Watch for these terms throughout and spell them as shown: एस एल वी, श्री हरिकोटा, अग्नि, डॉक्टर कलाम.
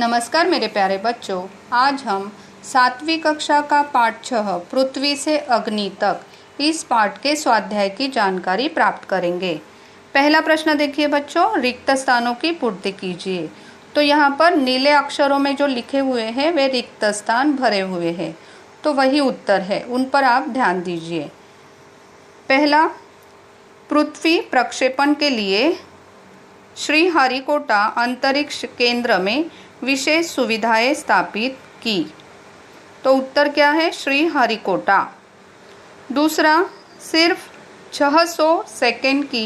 नमस्कार मेरे प्यारे बच्चों, आज हम सातवीं कक्षा का पाठ 6 पृथ्वी से अग्नि तक इस पाठ के स्वाध्याय की जानकारी प्राप्त करेंगे. पहला प्रश्न देखिए बच्चों, रिक्त स्थानों की पूर्ति कीजिए. तो यहाँ पर नीले अक्षरों में जो लिखे हुए हैं वे रिक्त स्थान भरे हुए हैं, तो वही उत्तर है, उन पर आप ध्यान दीजिए. पहला, पृथ्वी प्रक्षेपण के लिए श्री हरिकोटा अंतरिक्ष केंद्र में विशेष सुविधाएं स्थापित की, तो उत्तर क्या है, श्री हरिकोटा. दूसरा, सिर्फ 600 सेकेंड की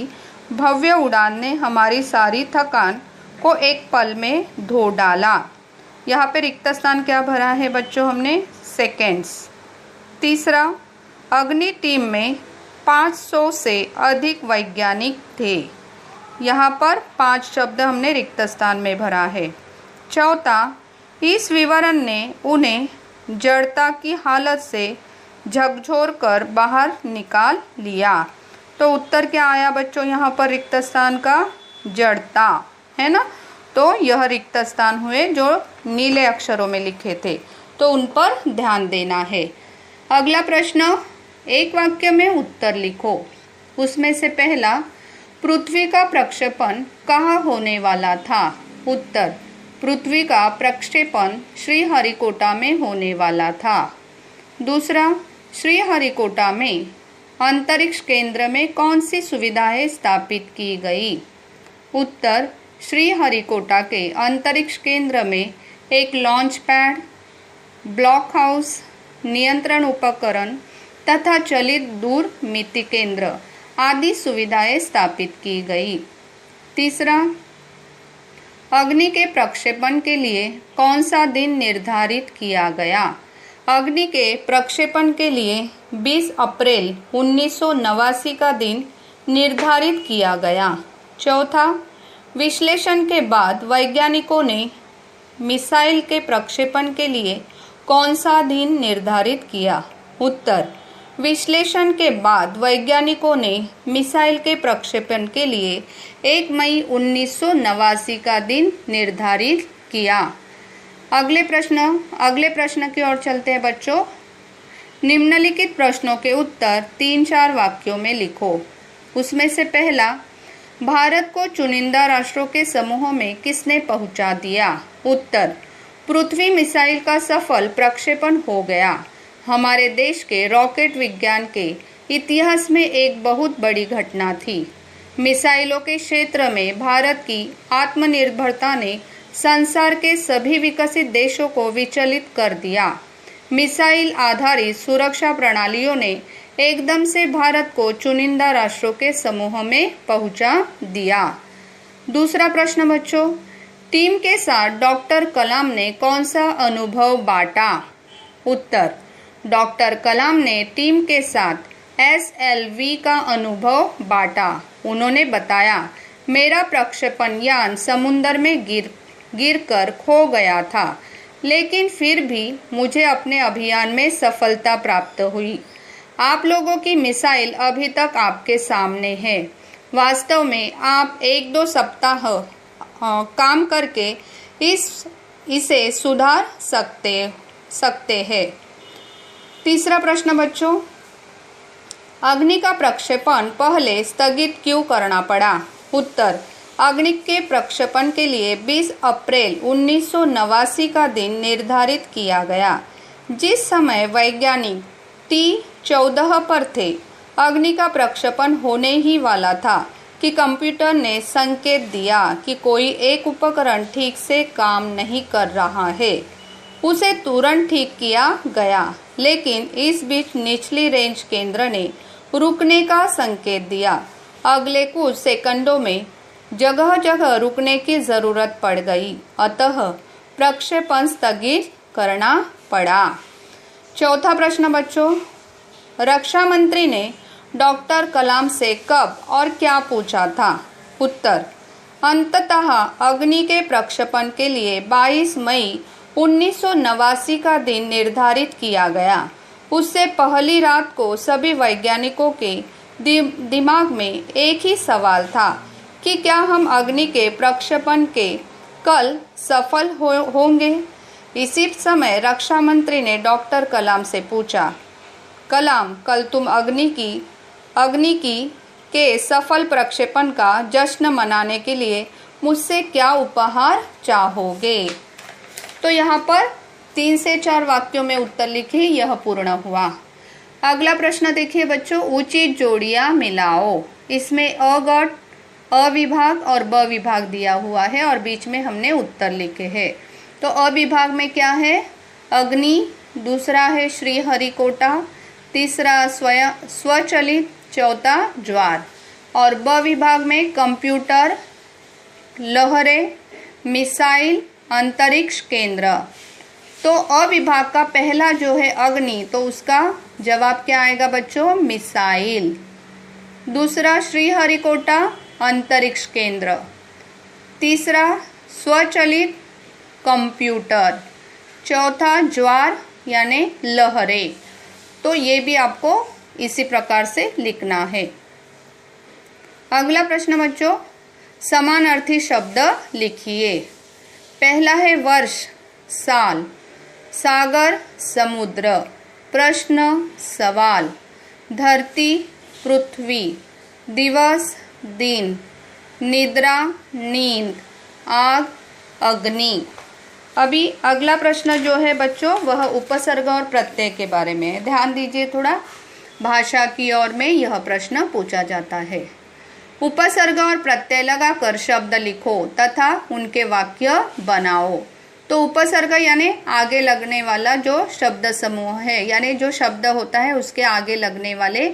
भव्य उड़ान ने हमारी सारी थकान को एक पल में धो डाला. यहाँ पे रिक्त स्थान क्या भरा है बच्चों, हमने सेकेंड्स. तीसरा, अग्नि टीम में 500 से अधिक वैज्ञानिक थे. यहाँ पर 5 शब्द हमने रिक्त स्थान में भरा है. चौथा, इस विवरण ने उन्हें जड़ता की हालत से झकझोर कर बाहर निकाल लिया. तो उत्तर क्या आया बच्चों, यहाँ पर रिक्त स्थान का जड़ता है ना, तो यह रिक्त स्थान हुए जो नीले अक्षरों में लिखे थे, तो उन पर ध्यान देना है. अगला प्रश्न, एक वाक्य में उत्तर लिखो. उसमें से पहला, पृथ्वी का प्रक्षेपण कहाँ होने वाला था. उत्तर, पृथ्वी का प्रक्षेपण श्री हरिकोटा में होने वाला था. दूसरा, श्री हरिकोटा में अंतरिक्ष केंद्र में कौन सी सुविधाएं स्थापित की गई. उत्तर, श्री हरिकोटा के अंतरिक्ष केंद्र में एक लॉन्च पैड, ब्लॉक हाउस, नियंत्रण उपकरण तथा चलित दूर मिति केंद्र आदि सुविधाएं स्थापित की गई. तीसरा, अग्नि के प्रक्षेपण के लिए कौन सा दिन निर्धारित किया गया. अग्नि के प्रक्षेपण के लिए 20 अप्रैल 1989 का दिन निर्धारित किया गया. चौथा, विश्लेषण के बाद वैज्ञानिकों ने मिसाइल के प्रक्षेपण के लिए कौन सा दिन निर्धारित किया. उत्तर, विश्लेषण के बाद वैज्ञानिकों ने मिसाइल के प्रक्षेपण के लिए 1 मई 1989 का दिन निर्धारित किया. अगले प्रश्न की ओर चलते हैं बच्चों. निम्नलिखित प्रश्नों के उत्तर 3-4 वाक्यों में लिखो. उसमें से पहला, भारत को चुनिंदा राष्ट्रों के समूह में किसने पहुंचा दिया. उत्तर, पृथ्वी मिसाइल का सफल प्रक्षेपण हो गया. हमारे देश के रॉकेट विज्ञान के इतिहास में एक बहुत बड़ी घटना थी. मिसाइलों के क्षेत्र में भारत की आत्मनिर्भरता ने संसार के सभी विकसित देशों को विचलित कर दिया. मिसाइल आधारित सुरक्षा प्रणालियों ने एकदम से भारत को चुनिंदा राष्ट्रों के समूह में पहुंचा दिया. दूसरा प्रश्न बच्चों, टीम के साथ डॉक्टर कलाम ने कौन सा अनुभव बांटा. उत्तर, डॉक्टर कलाम ने टीम के साथ SLV का अनुभव बांटा. उन्होंने बताया, मेरा प्रक्षेपण यान समुद्र में गिरकर खो गया था, लेकिन फिर भी मुझे अपने अभियान में सफलता प्राप्त हुई. आप लोगों की मिसाइल अभी तक आपके सामने है. वास्तव में आप 1-2 सप्ताह काम करके इसे सुधार सकते हैं. तीसरा प्रश्न बच्चों, अग्नि का प्रक्षेपण पहले स्थगित क्यों करना पड़ा. उत्तर, अग्नि के प्रक्षेपण के लिए 20 अप्रैल 1989 का दिन निर्धारित किया गया. जिस समय वैज्ञानिक T-14 पर थे, अग्नि का प्रक्षेपण होने ही वाला था कि कंप्यूटर ने संकेत दिया कि कोई एक उपकरण ठीक से काम नहीं कर रहा है. उसे तुरंत ठीक किया गया, लेकिन इस बीच निचली रेंज केंद्र ने रुकने का संकेत दिया. अगले कुछ सेकंडों में जगह जगह रुकने की जरूरत पड़ गई, अतः प्रक्षेपण स्थगित करना पड़ा। चौथा प्रश्न बच्चों, रक्षा मंत्री ने डॉक्टर कलाम से कब और क्या पूछा था? उत्तर, अंततः अग्नि के प्रक्षेपण के लिए 22 मई 1989 का दिन निर्धारित किया गया। उससे पहली रात को सभी वैज्ञानिकों के दिमाग में एक ही सवाल था कि क्या हम अग्नि के प्रक्षेपण के कल सफल होंगे। इसी समय रक्षा मंत्री ने डॉक्टर कलाम से पूछा, कलाम, कल तुम अग्नि के सफल प्रक्षेपण का जश्न मनाने के लिए मुझसे क्या उपहार चाहोगे? तो यहाँ पर 3 से 4 वाक्यों में उत्तर लिखिए, यह पूर्ण हुआ। अगला प्रश्न देखिए बच्चों, उचित जोड़ियाँ मिलाओ। इसमें अगट, अ विभाग और ब विभाग दिया हुआ है और बीच में हमने उत्तर लिखे हैं। तो अ विभाग में क्या है? अग्नि, दूसरा है श्री हरिकोटा, तीसरा स्वयं स्वचलित, चौथा ज्वार। और ब विभाग में कंप्यूटर, लहरें, मिसाइल, अंतरिक्ष केंद्र। तो अ विभाग का पहला जो है अग्नि, तो उसका जवाब क्या आएगा बच्चों? मिसाइल। दूसरा श्री हरिकोटा, अंतरिक्ष केंद्र। तीसरा स्वचलित, कंप्यूटर। चौथा ज्वार यानी लहरें। तो ये भी आपको इसी प्रकार से लिखना है। अगला प्रश्न बच्चों, समानार्थी शब्द लिखिए। पहला है वर्ष, साल, सागर, समुद्र, प्रश्न, सवाल, धरती, पृथ्वी, दिवस, दिन, निद्रा, नींद, आग, अग्नि। अभी अगला प्रश्न जो है बच्चों, वह उपसर्ग और प्रत्यय के बारे में है। ध्यान दीजिए थोड़ा, भाषा की ओर में यह प्रश्न पूछा जाता है। उपसर्ग और प्रत्यय लगाकर शब्द लिखो तथा उनके वाक्य बनाओ। तो उपसर्ग यानी आगे लगने वाला जो शब्द समूह है, यानी जो शब्द होता है उसके आगे लगने वाले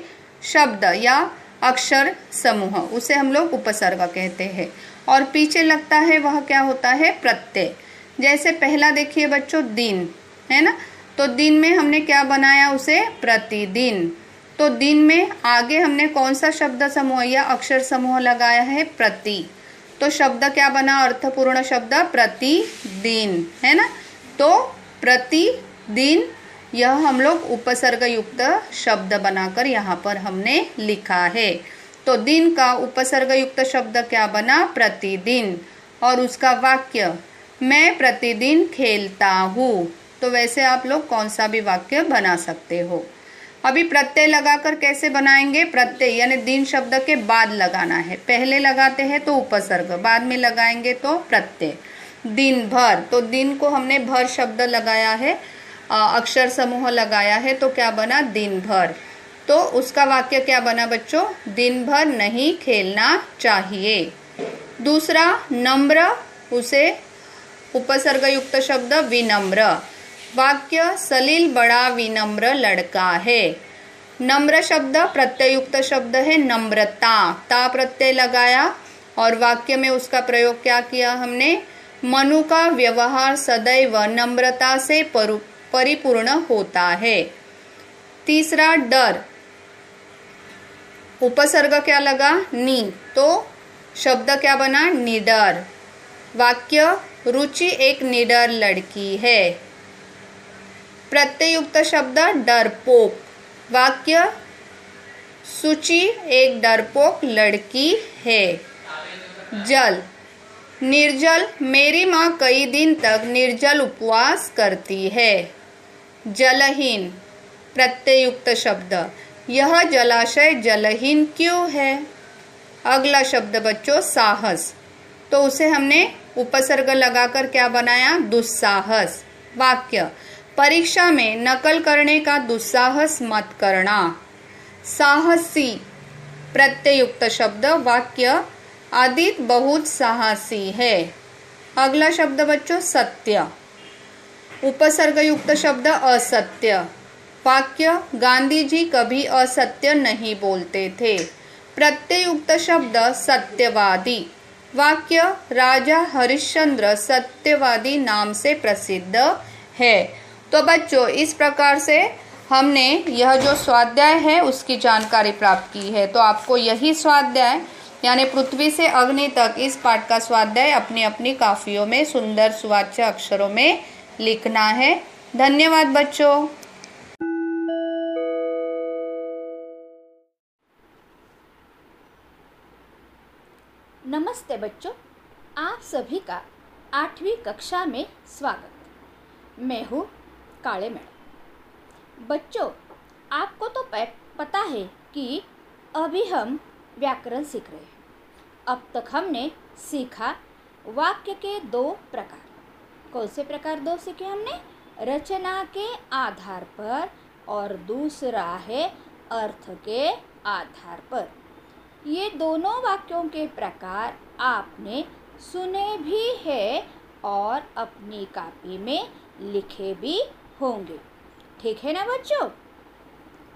शब्द या अक्षर समूह, उसे हम लोग उपसर्ग कहते हैं। और पीछे लगता है वह क्या होता है? प्रत्यय। जैसे पहला देखिए बच्चों, दिन है ना, तो दिन में हमने क्या बनाया? उसे प्रतिदिन। तो दिन में आगे हमने कौन सा शब्द समूह या अक्षर समूह लगाया है? प्रति। तो शब्द क्या बना? अर्थपूर्ण शब्द प्रतिदिन, है ना। तो प्रतिदिन यह हम लोग उपसर्ग युक्त शब्द बनाकर यहाँ पर हमने लिखा है। तो दिन का उपसर्ग युक्त शब्द क्या बना? प्रतिदिन। और उसका वाक्य, मैं प्रतिदिन खेलता हूँ। तो वैसे आप लोग कौन सा भी वाक्य बना सकते हो। अभी प्रत्यय लगाकर कैसे बनाएंगे? प्रत्यय यानी दिन शब्द के बाद लगाना है। पहले लगाते हैं तो उपसर्ग, बाद में लगाएंगे तो प्रत्यय। दिन भर, तो दिन को हमने भर शब्द लगाया है, अक्षर समूह लगाया है, तो क्या बना? दिन भर। तो उसका वाक्य क्या बना बच्चों? दिन भर नहीं खेलना चाहिए। दूसरा नम्र, उसे उपसर्ग युक्त शब्द विनम्र, वाक्य सलील बड़ा विनम्र लड़का है। नम्र शब्द प्रत्यय युक्त शब्द है, नम्रता, ता प्रत्यय लगाया। और वाक्य में उसका प्रयोग क्या किया हमने? मनु का व्यवहार सदैव नम्रता से परिपूर्ण होता है। तीसरा डर, उपसर्ग क्या लगा? नी, तो शब्द क्या बना? निडर, वाक्य रुचि एक निडर लड़की है, प्रत्यय युक्त शब्द डरपोक, वाक्य सूची एक डरपोक लड़की है। जल, निर्जल, मेरी माँ कई दिन तक निर्जल उपवास करती है। जलहीन, प्रत्यय युक्त शब्द, यह जलाशय जलहीन क्यों है। अगला शब्द बच्चों साहस, तो उसे हमने उपसर्ग लगाकर क्या बनाया? दुस्साहस, वाक्य परीक्षा में नकल करने का दुस्साहस मत करना। साहसी, प्रत्यय युक्त शब्द, वाक्य आदित्य बहुत साहसी है। अगला शब्द बच्चों सत्य, उपसर्ग युक्त शब्द असत्य, वाक्य गांधी जी कभी असत्य नहीं बोलते थे, प्रत्यय युक्त शब्द सत्यवादी, वाक्य राजा हरिश्चंद्र सत्यवादी नाम से प्रसिद्ध है। तो बच्चों, इस प्रकार से हमने यह जो स्वाध्याय है उसकी जानकारी प्राप्त की है। तो आपको यही स्वाध्याय यानी पृथ्वी से अग्नि तक इस पाठ का स्वाध्याय अपनी अपनी काफियों में सुंदर सुवाच्य अक्षरों में लिखना है। धन्यवाद बच्चों। नमस्ते बच्चों, आप सभी का 8वीं कक्षा में स्वागत। मैं हूँ काले मैडम। बच्चों, आपको तो पता है कि अभी हम व्याकरण सीख रहे हैं। अब तक हमने सीखा वाक्य के 2 प्रकार। कौन से प्रकार 2 सीखे हमने? रचना के आधार पर और दूसरा है अर्थ के आधार पर। ये दोनों वाक्यों के प्रकार आपने सुने भी है और अपनी कॉपी में लिखे भी होंगे, ठीक है ना बच्चों?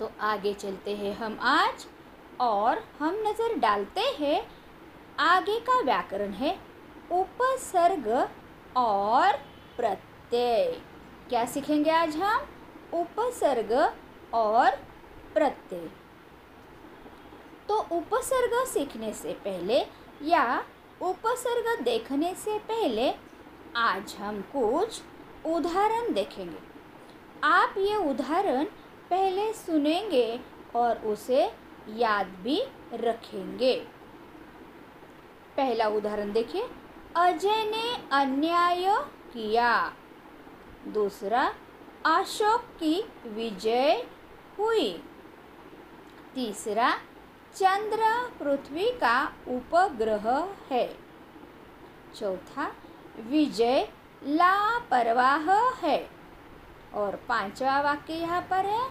तो आगे चलते हैं हम आज और हम नज़र डालते हैं। आगे का व्याकरण है उपसर्ग और प्रत्यय। क्या सीखेंगे आज हम? उपसर्ग और प्रत्यय। तो उपसर्ग सीखने से पहले या उपसर्ग देखने से पहले आज हम कुछ उदाहरण देखेंगे। आप ये उदाहरण पहले सुनेंगे और उसे याद भी रखेंगे। पहला उदाहरण देखिए, अजय ने अन्याय किया। दूसरा, अशोक की विजय हुई। तीसरा, चंद्र पृथ्वी का उपग्रह है। चौथा, विजय लापरवाह है। और 5वां वाक्य यहाँ पर है,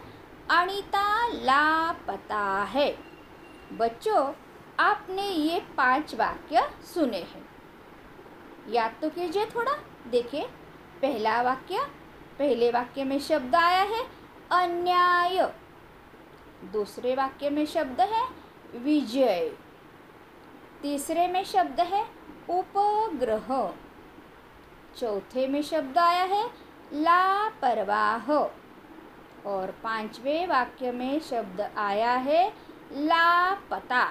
अनीता लापता है। बच्चों, आपने ये 5 वाक्य सुने हैं, याद तो कीजिए थोड़ा। देखिए, पहले वाक्य में शब्द आया है अन्याय। दूसरे वाक्य में शब्द है विजय। तीसरे में शब्द है उपग्रह। चौथे में शब्द आया है लापरवाह। और 5वें वाक्य में शब्द आया है लापता।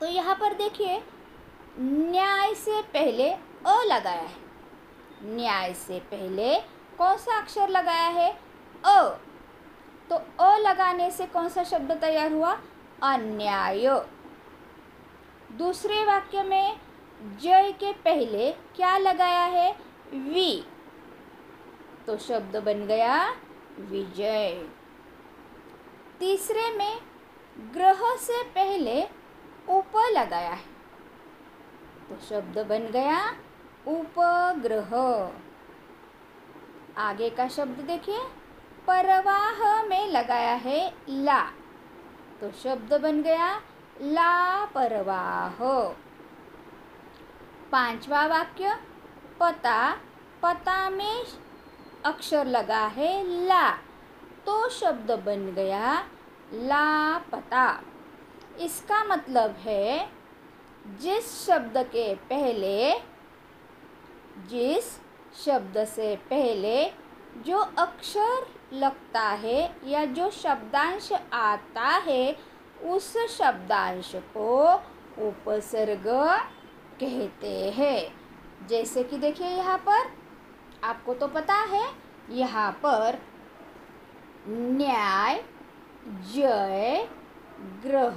तो यहाँ पर देखिए, न्याय से पहले अ लगाया है। न्याय से पहले कौन सा अक्षर लगाया है? अ। तो अ लगाने से कौन सा शब्द तैयार हुआ? अन्याय। दूसरे वाक्य में जय के पहले क्या लगाया है? वी। तो शब्द बन गया विजय। तीसरे में ग्रह से पहले उप लगाया है, तो शब्द बन गया उपग्रह। आगे का शब्द देखिए, परवाह में लगाया है ला, तो शब्द बन गया लापरवाह। 5वां वाक्य, पता, पता में अक्षर लगा है ला, तो शब्द बन गया लापता। इसका मतलब है जिस शब्द से पहले जो अक्षर लगता है या जो शब्दांश आता है उस शब्दांश को उपसर्ग कहते हैं। जैसे कि देखिए, यहाँ पर आपको तो पता है, यहाँ पर न्याय, जय, ग्रह,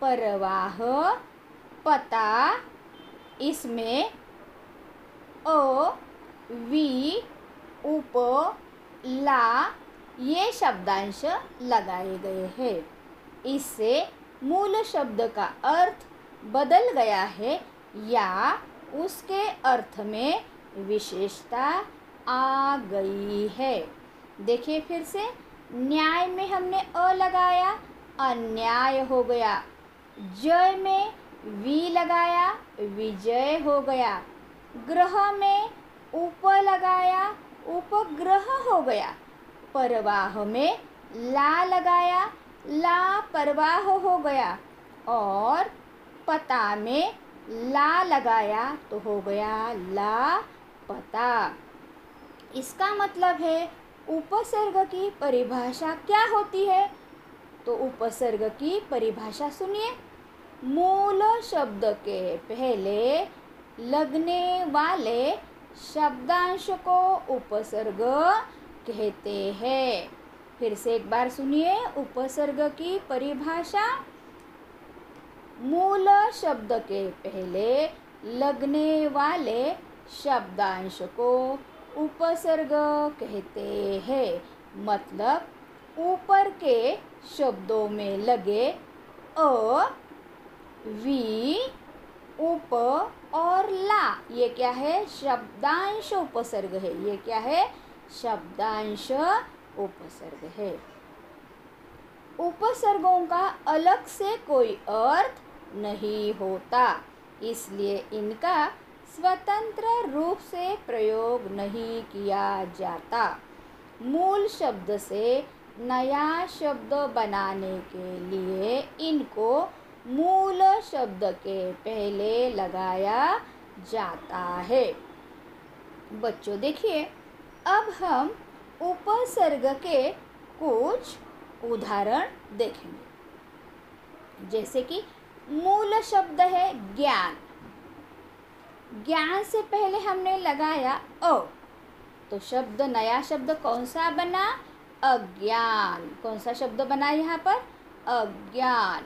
परवाह, पता, इसमें अ, वी, उप, ला ये शब्दांश लगाए गए हैं। इससे मूल शब्द का अर्थ बदल गया है या उसके अर्थ में विशेषता आ गई है। देखिए फिर से, न्याय में हमने अ लगाया, अन्याय हो गया। जय में वी लगाया, विजय हो गया। ग्रह में उप लगाया, उपग्रह हो गया। परवाह में ला लगाया, लापरवाह हो गया। और पता में ला लगाया तो हो गया ला पता। इसका मतलब है उपसर्ग की परिभाषा क्या होती है, तो उपसर्ग की परिभाषा सुनिए। मूल शब्द के पहले लगने वाले शब्दांश को उपसर्ग कहते हैं। फिर से एक बार सुनिए उपसर्ग की परिभाषा। मूल शब्द के पहले लगने वाले शब्दांश को उपसर्ग कहते हैं। मतलब ऊपर के शब्दों में लगे अ, वी, उप और ला, ये क्या है? शब्दांश उपसर्ग है। ये क्या है? शब्दांश उपसर्ग है। उपसर्गों का अलग से कोई अर्थ नहीं होता, इसलिए इनका स्वतंत्र रूप से प्रयोग नहीं किया जाता। मूल शब्द से नया शब्द बनाने के लिए इनको मूल शब्द के पहले लगाया जाता है। बच्चों देखिए, अब हम उपसर्ग के कुछ उदाहरण देखेंगे। जैसे कि मूल शब्द है ज्ञान। ज्ञान से पहले हमने लगाया अ, तो शब्द, नया शब्द कौन सा बना? अज्ञान। कौन सा शब्द बना यहाँ पर? अज्ञान।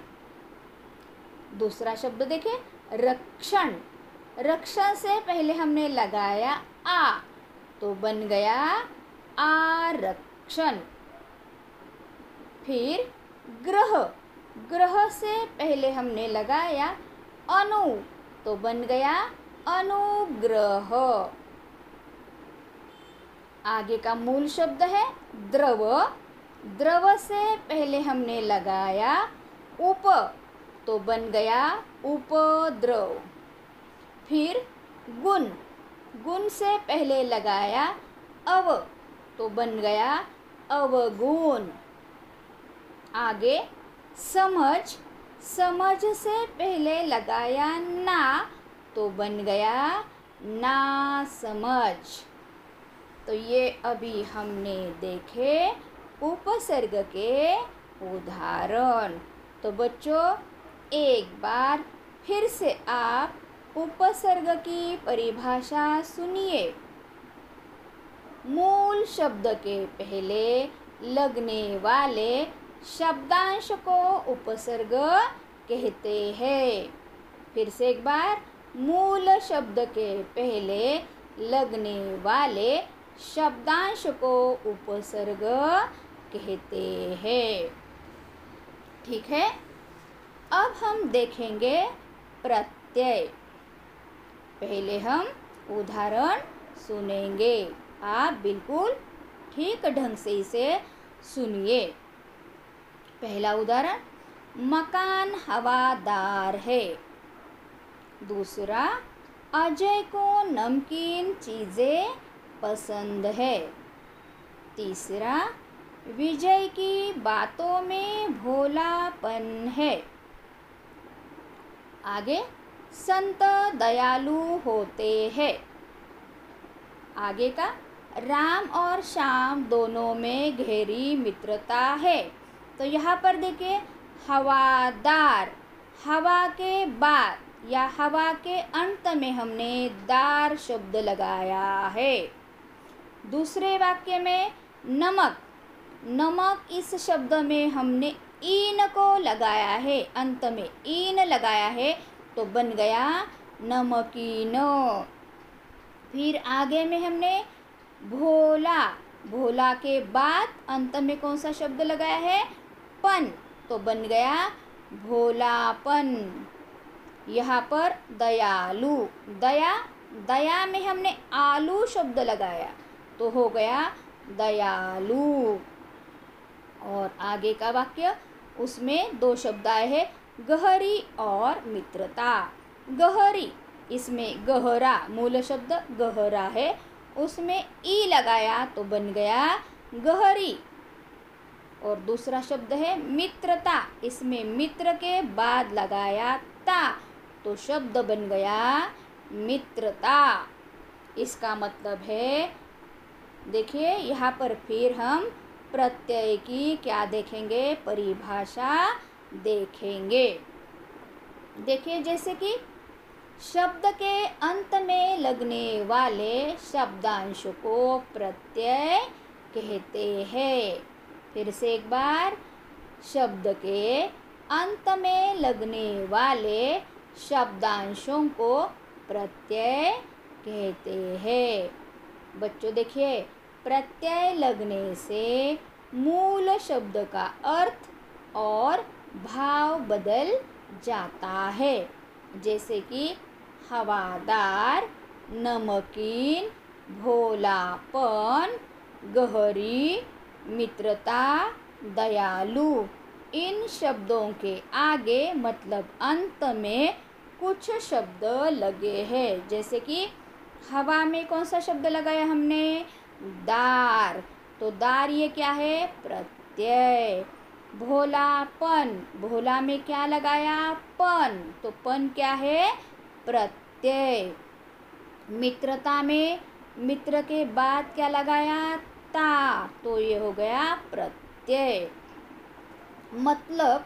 दूसरा शब्द देखें, रक्षण। रक्षण से पहले हमने लगाया आ, तो बन गया आरक्षण। फिर ग्रह। ग्रह से पहले हमने लगाया अनु, तो बन गया अनुग्रह। आगे का मूल शब्द है द्रव। द्रव से पहले हमने लगाया उप, तो बन गया उपद्रव। फिर गुण। गुण से पहले लगाया अव, तो बन गया अवगुण। आगे समझ। समझ से पहले लगाया ना, तो बन गया ना समझ। तो ये अभी हमने देखे उपसर्ग के उदाहरण। तो बच्चों एक बार फिर से आप उपसर्ग की परिभाषा सुनिए। मूल शब्द के पहले लगने वाले शब्दांश को उपसर्ग कहते हैं। फिर से एक बार, मूल शब्द के पहले लगने वाले शब्दांश को उपसर्ग कहते हैं। ठीक है, अब हम देखेंगे प्रत्यय। पहले हम उदाहरण सुनेंगे, आप बिल्कुल ठीक ढंग से इसे सुनिए। पहला उदाहरण, मकान हवादार है। दूसरा, अजय को नमकीन चीज़ें पसंद है। तीसरा, विजय की बातों में भोलापन है। आगे, संत दयालु होते हैं। आगे का, राम और श्याम दोनों में गहरी मित्रता है। तो यहाँ पर देखिए, हवादार, हवा के बाद या हवा के अंत में हमने दार शब्द लगाया है। दूसरे वाक्य में नमक। नमक, इस शब्द में हमने इन को लगाया है, अंत में इन लगाया है, तो बन गया नमकीन। फिर आगे में हमने भोला। भोला के बाद अंत में कौन सा शब्द लगाया है? पन, तो बन गया भोलापन। यहाँ पर दयालु, दया। दया में हमने आलू शब्द लगाया, तो हो गया दयालु। और आगे का वाक्य, उसमें दो शब्द आए हैं, गहरी और मित्रता। गहरी, इसमें गहरा, मूल शब्द गहरा है, उसमें ई लगाया तो बन गया गहरी। और दूसरा शब्द है मित्रता, इसमें मित्र के बाद लगाया ता, तो शब्द बन गया मित्रता। इसका मतलब है, देखिए यहाँ पर फिर हम प्रत्यय की क्या देखेंगे, परिभाषा देखेंगे। देखिए जैसे कि शब्द के अंत में लगने वाले शब्दांश को प्रत्यय कहते हैं। फिर से एक बार, शब्द के अंत में लगने वाले शब्दांशों को प्रत्यय कहते हैं। बच्चों देखिए, प्रत्यय लगने से मूल शब्द का अर्थ और भाव बदल जाता है। जैसे कि हवादार, नमकीन, भोलापन, गहरी, मित्रता, दयालु। इन शब्दों के आगे मतलब अंत में कुछ शब्द लगे हैं। जैसे कि हवा में कौन सा शब्द लगाया हमने, दार, तो दार ये क्या है, प्रत्यय। भोलापन, भोला में क्या लगाया, पन, तो पन क्या है, प्रत्यय। मित्रता में मित्र के बाद क्या लगाया, ता, तो ये हो गया प्रत्यय। मतलब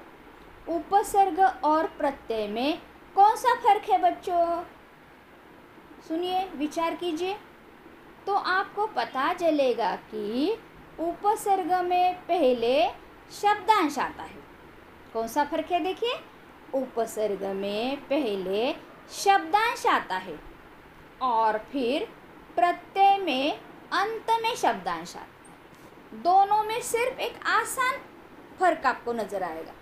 उपसर्ग और प्रत्यय में कौन सा फर्क है बच्चों, सुनिए विचार कीजिए तो आपको पता चलेगा कि उपसर्ग में पहले शब्दांश आता है। कौन सा फर्क है, देखिए, उपसर्ग में पहले शब्दांश आता है और फिर प्रत्यय में अंत में शब्दांश आता है। दोनों में सिर्फ एक आसान फर्क आपको नजर आएगा।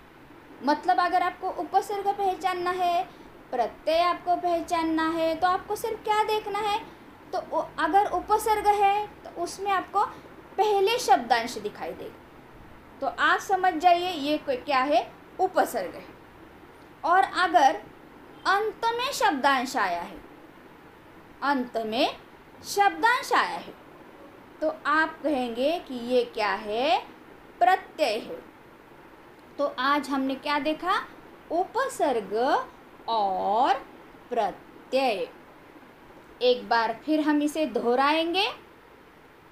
मतलब अगर आपको उपसर्ग पहचानना है, प्रत्यय आपको पहचानना है, तो आपको सिर्फ क्या देखना है, तो अगर उपसर्ग है तो उसमें आपको पहले शब्दांश दिखाई देगा, तो आप समझ जाइए ये क्या है, उपसर्ग है। और अगर अंत में शब्दांश आया है, अंत में शब्दांश आया है, तो आप कहेंगे कि ये क्या है, प्रत्यय है। तो आज हमने क्या देखा, उपसर्ग और प्रत्यय। एक बार फिर हम इसे दोहराएंगे,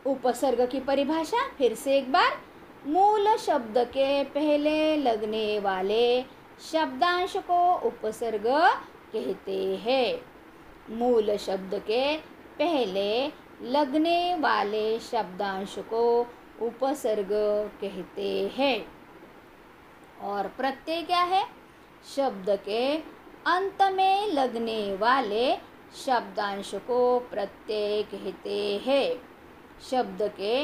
उपसर्ग की परिभाषा। फिर से एक बार, मूल शब्द के पहले लगने वाले शब्दांश को उपसर्ग कहते हैं। मूल शब्द के पहले लगने वाले शब्दांश को उपसर्ग कहते हैं। और प्रत्यय क्या है, शब्द के अंत में लगने वाले शब्दांश को प्रत्यय कहते हैं। शब्द के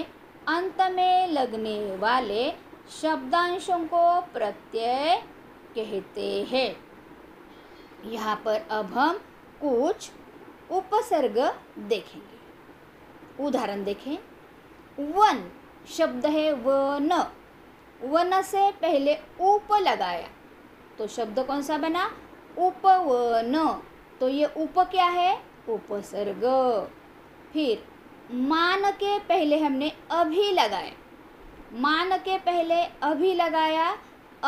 अंत में लगने वाले शब्दांशों को प्रत्यय कहते हैं। यहाँ पर अब हम कुछ उपसर्ग देखेंगे। उदाहरण देखें, वन शब्द है, वन, वन से पहले उप लगाया तो शब्द कौन सा बना, उपवन, तो ये उप क्या है, उपसर्ग। फिर मान के पहले हमने अभी लगाया, मान के पहले अभी लगाया,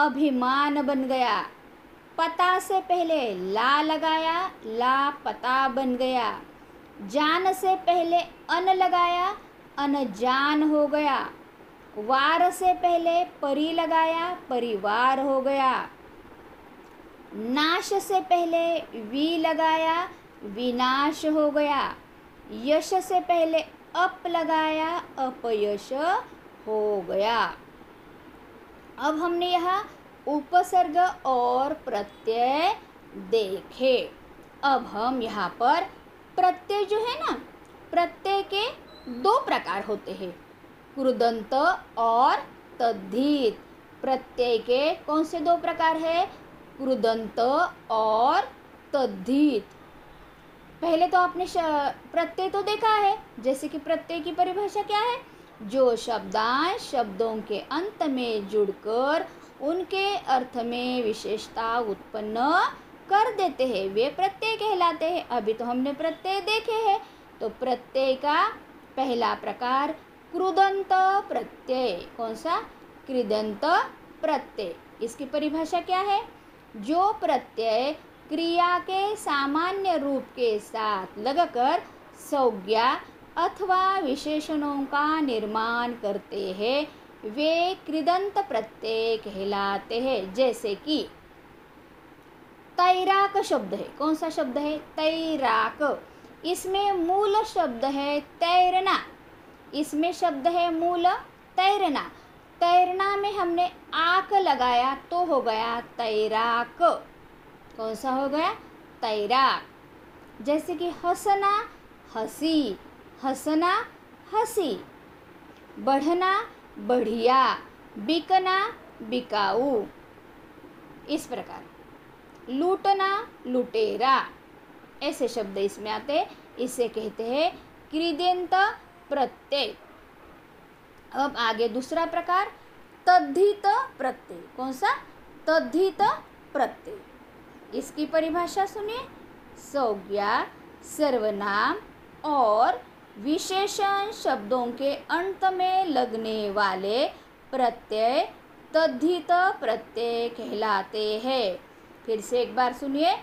अभिमान बन गया। पता से पहले ला लगाया, ला पता बन गया। जान से पहले अन लगाया, अनजान हो गया। वार से पहले परी लगाया, परिवार हो गया। नाश से पहले वी लगाया, विनाश हो गया। यश से पहले अप लगाया, अपयश हो गया। अब हमने यहाँ उपसर्ग और प्रत्यय देखे। अब हम यहाँ पर प्रत्यय जो है ना, प्रत्यय के दो प्रकार होते हैं, कृदंत और तद्धित। प्रत्यय के कौन से दो प्रकार है, कृदंत और तद्धित। पहले तो आपने प्रत्यय तो देखा है। जैसे कि प्रत्यय की परिभाषा क्या है, जो शब्दांश शब्दों के अंत में जुड़कर उनके अर्थ में विशेषता उत्पन्न कर देते हैं, वे प्रत्यय कहलाते हैं। अभी तो हमने प्रत्यय देखे हैं। तो प्रत्यय का पहला प्रकार कृदंत प्रत्यय। कौन सा, कृदंत प्रत्यय। इसकी परिभाषा क्या है, जो प्रत्यय क्रिया के सामान्य रूप के साथ लगकर संज्ञा अथवा विशेषणों का निर्माण करते हैं, वे कृदंत प्रत्यय कहलाते हैं। जैसे कि तैराक शब्द है, कौन सा शब्द है? तैराक। इसमें मूल शब्द है तैरना, इसमें शब्द है मूल तैरना। तैरना में हमने आक लगाया तो हो गया तैराक, कौन सा हो गया? तैराक। जैसे कि हंसना हंसी, हंसना हंसी। बढ़ना बढ़िया, बिकना बिकाऊ। इस प्रकार लूटना लुटेरा, ऐसे शब्द इसमें आते, इसे कहते हैं क्रीदेंत प्रत्यय। अब आगे दूसरा प्रकार तद्धित प्रत्यय, कौन सा? तद्धित प्रत्यय। इसकी परिभाषा सुनिए। संज्ञा, सर्वनाम और विशेषण शब्दों के अंत में लगने वाले प्रत्यय तद्धित प्रत्यय कहलाते हैं। फिर से एक बार सुनिए।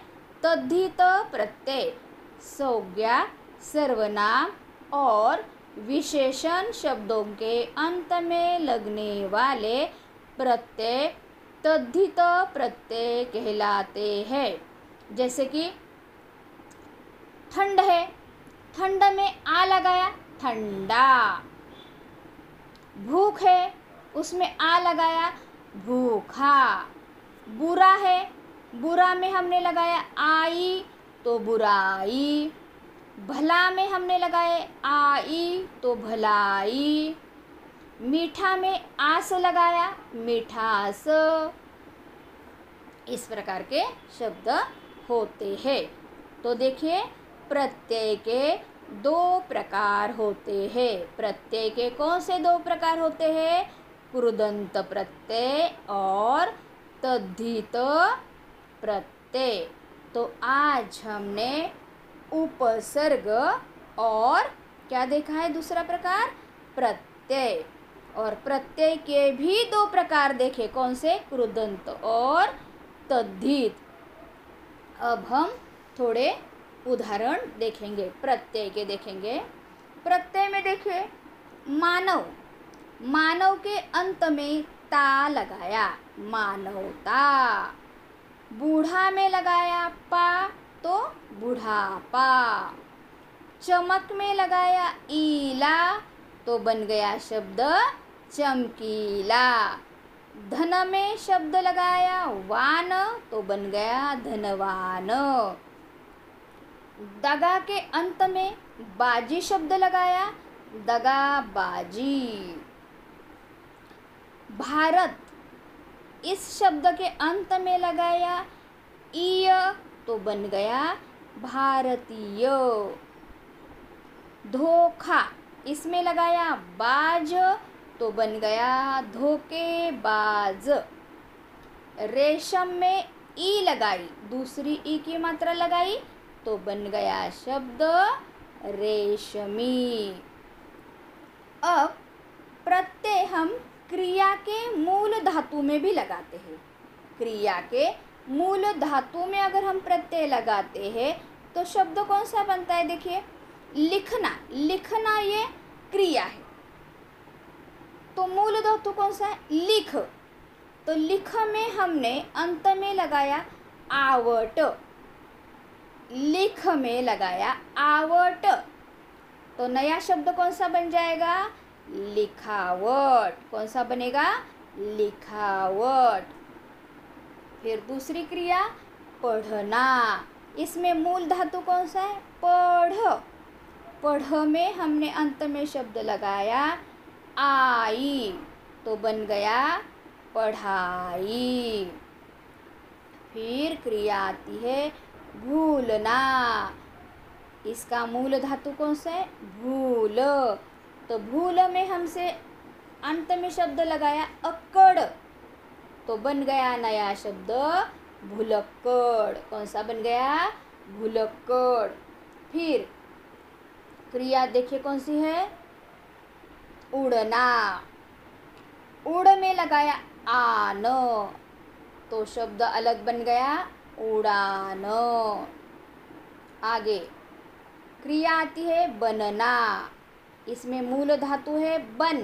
तद्धित प्रत्यय संज्ञा, सर्वनाम और विशेषण शब्दों के अंत में लगने वाले प्रत्यय तद्धित प्रत्यय कहलाते हैं। जैसे कि ठंड है, ठंड में आ लगाया ठंडा। भूख है, उसमें आ लगाया भूखा। बुरा है, बुरा में हमने लगाया आई तो बुराई। भला में हमने लगाए आई तो भलाई। मीठा में आस लगाया मिठास। इस प्रकार के शब्द होते हैं। तो देखिए प्रत्यय के दो प्रकार होते हैं। प्रत्यय के कौन से दो प्रकार होते हैं? कृदंत प्रत्यय और तद्धित प्रत्यय। तो आज हमने उपसर्ग और क्या देखा है? दूसरा प्रकार प्रत्यय। और प्रत्यय के भी दो प्रकार देखे, कौन से? कृदंत और तद्धित। अब हम थोड़े उदाहरण देखेंगे, प्रत्यय के देखेंगे। प्रत्यय में देखिए मानव, मानव के अंत में ता लगाया मानवता। बूढ़ा में लगाया पा तो बूढ़ापा। चमक में लगाया ईला तो बन गया शब्द चमकीला। धन में शब्द लगाया वान तो बन गया धनवान। दगा के अंत में बाजी शब्द लगाया दगाबाजी। भारत, इस शब्द के अंत में लगाया ईय तो बन गया भारतीय। धोखा, इसमें लगाया बाज तो बन गया धोखेबाज। रेशम में ई लगाई, दूसरी ई की मात्रा लगाई तो बन गया शब्द रेशमी। अब प्रत्यय हम क्रिया के मूल धातु में भी लगाते हैं। क्रिया के मूल धातु में अगर हम प्रत्यय लगाते हैं तो शब्द कौन सा बनता है? देखिए लिखना, लिखना ये क्रिया है तो मूल धातु कौन सा है? लिख। तो लिख में हमने अंत में लगाया आवट, लिख में लगाया आवट। तो नया शब्द कौन सा बन जाएगा? लिखावट, कौन सा बनेगा? लिखावट। फिर दूसरी क्रिया पढ़ना, इसमें मूल धातु कौन सा है? पढ़। पढ़ में हमने अंत में शब्द लगाया आई तो बन गया पढ़ाई। फिर क्रिया आती है भूलना, इसका मूल धातु कौन सा है? भूल। तो भूल में हमसे अंत में शब्द लगाया अक्कड़ तो बन गया नया शब्द भुलक्कड़, कौन सा बन गया? भुलक्कड़। फिर क्रिया देखिए कौन सी है? उड़ना, उड़ में लगाया आन तो शब्द अलग बन गया उड़ान। आगे क्रिया आती है बनना, इसमें मूल धातु है बन,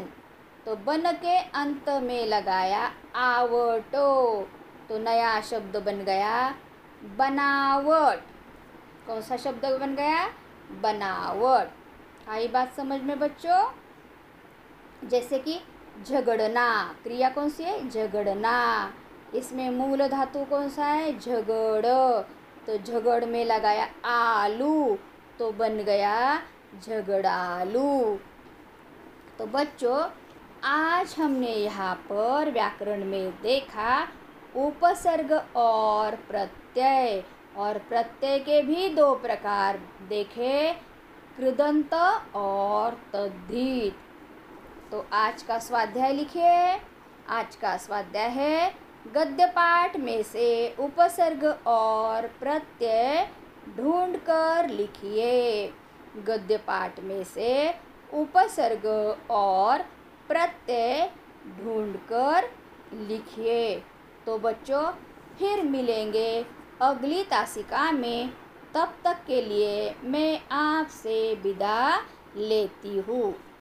तो बन के अंत में लगाया आवटो, तो नया शब्द बन गया बनावट। कौन सा शब्द बन गया? बनावट। आई बात समझ में बच्चों? जैसे कि झगड़ना, क्रिया कौन सी है? झगड़ना, इसमें मूल धातु कौन सा है? झगड़, तो झगड़ में लगाया आलू, तो बन गया झगड़ालू। तो बच्चों, आज हमने यहाँ पर व्याकरण में देखा उपसर्ग और प्रत्यय, और प्रत्यय के भी दो प्रकार देखे, कृदंत और तद्धित। तो आज का स्वाध्याय लिखिए। आज का स्वाध्याय है गद्य पाठ में से उपसर्ग और प्रत्यय ढूंढकर लिखिए। गद्य पाठ में से उपसर्ग और प्रत्यय ढूंढकर लिखिए। तो बच्चों, फिर मिलेंगे अगली तासिका में। तब तक के लिए मैं आपसे विदा लेती हूँ।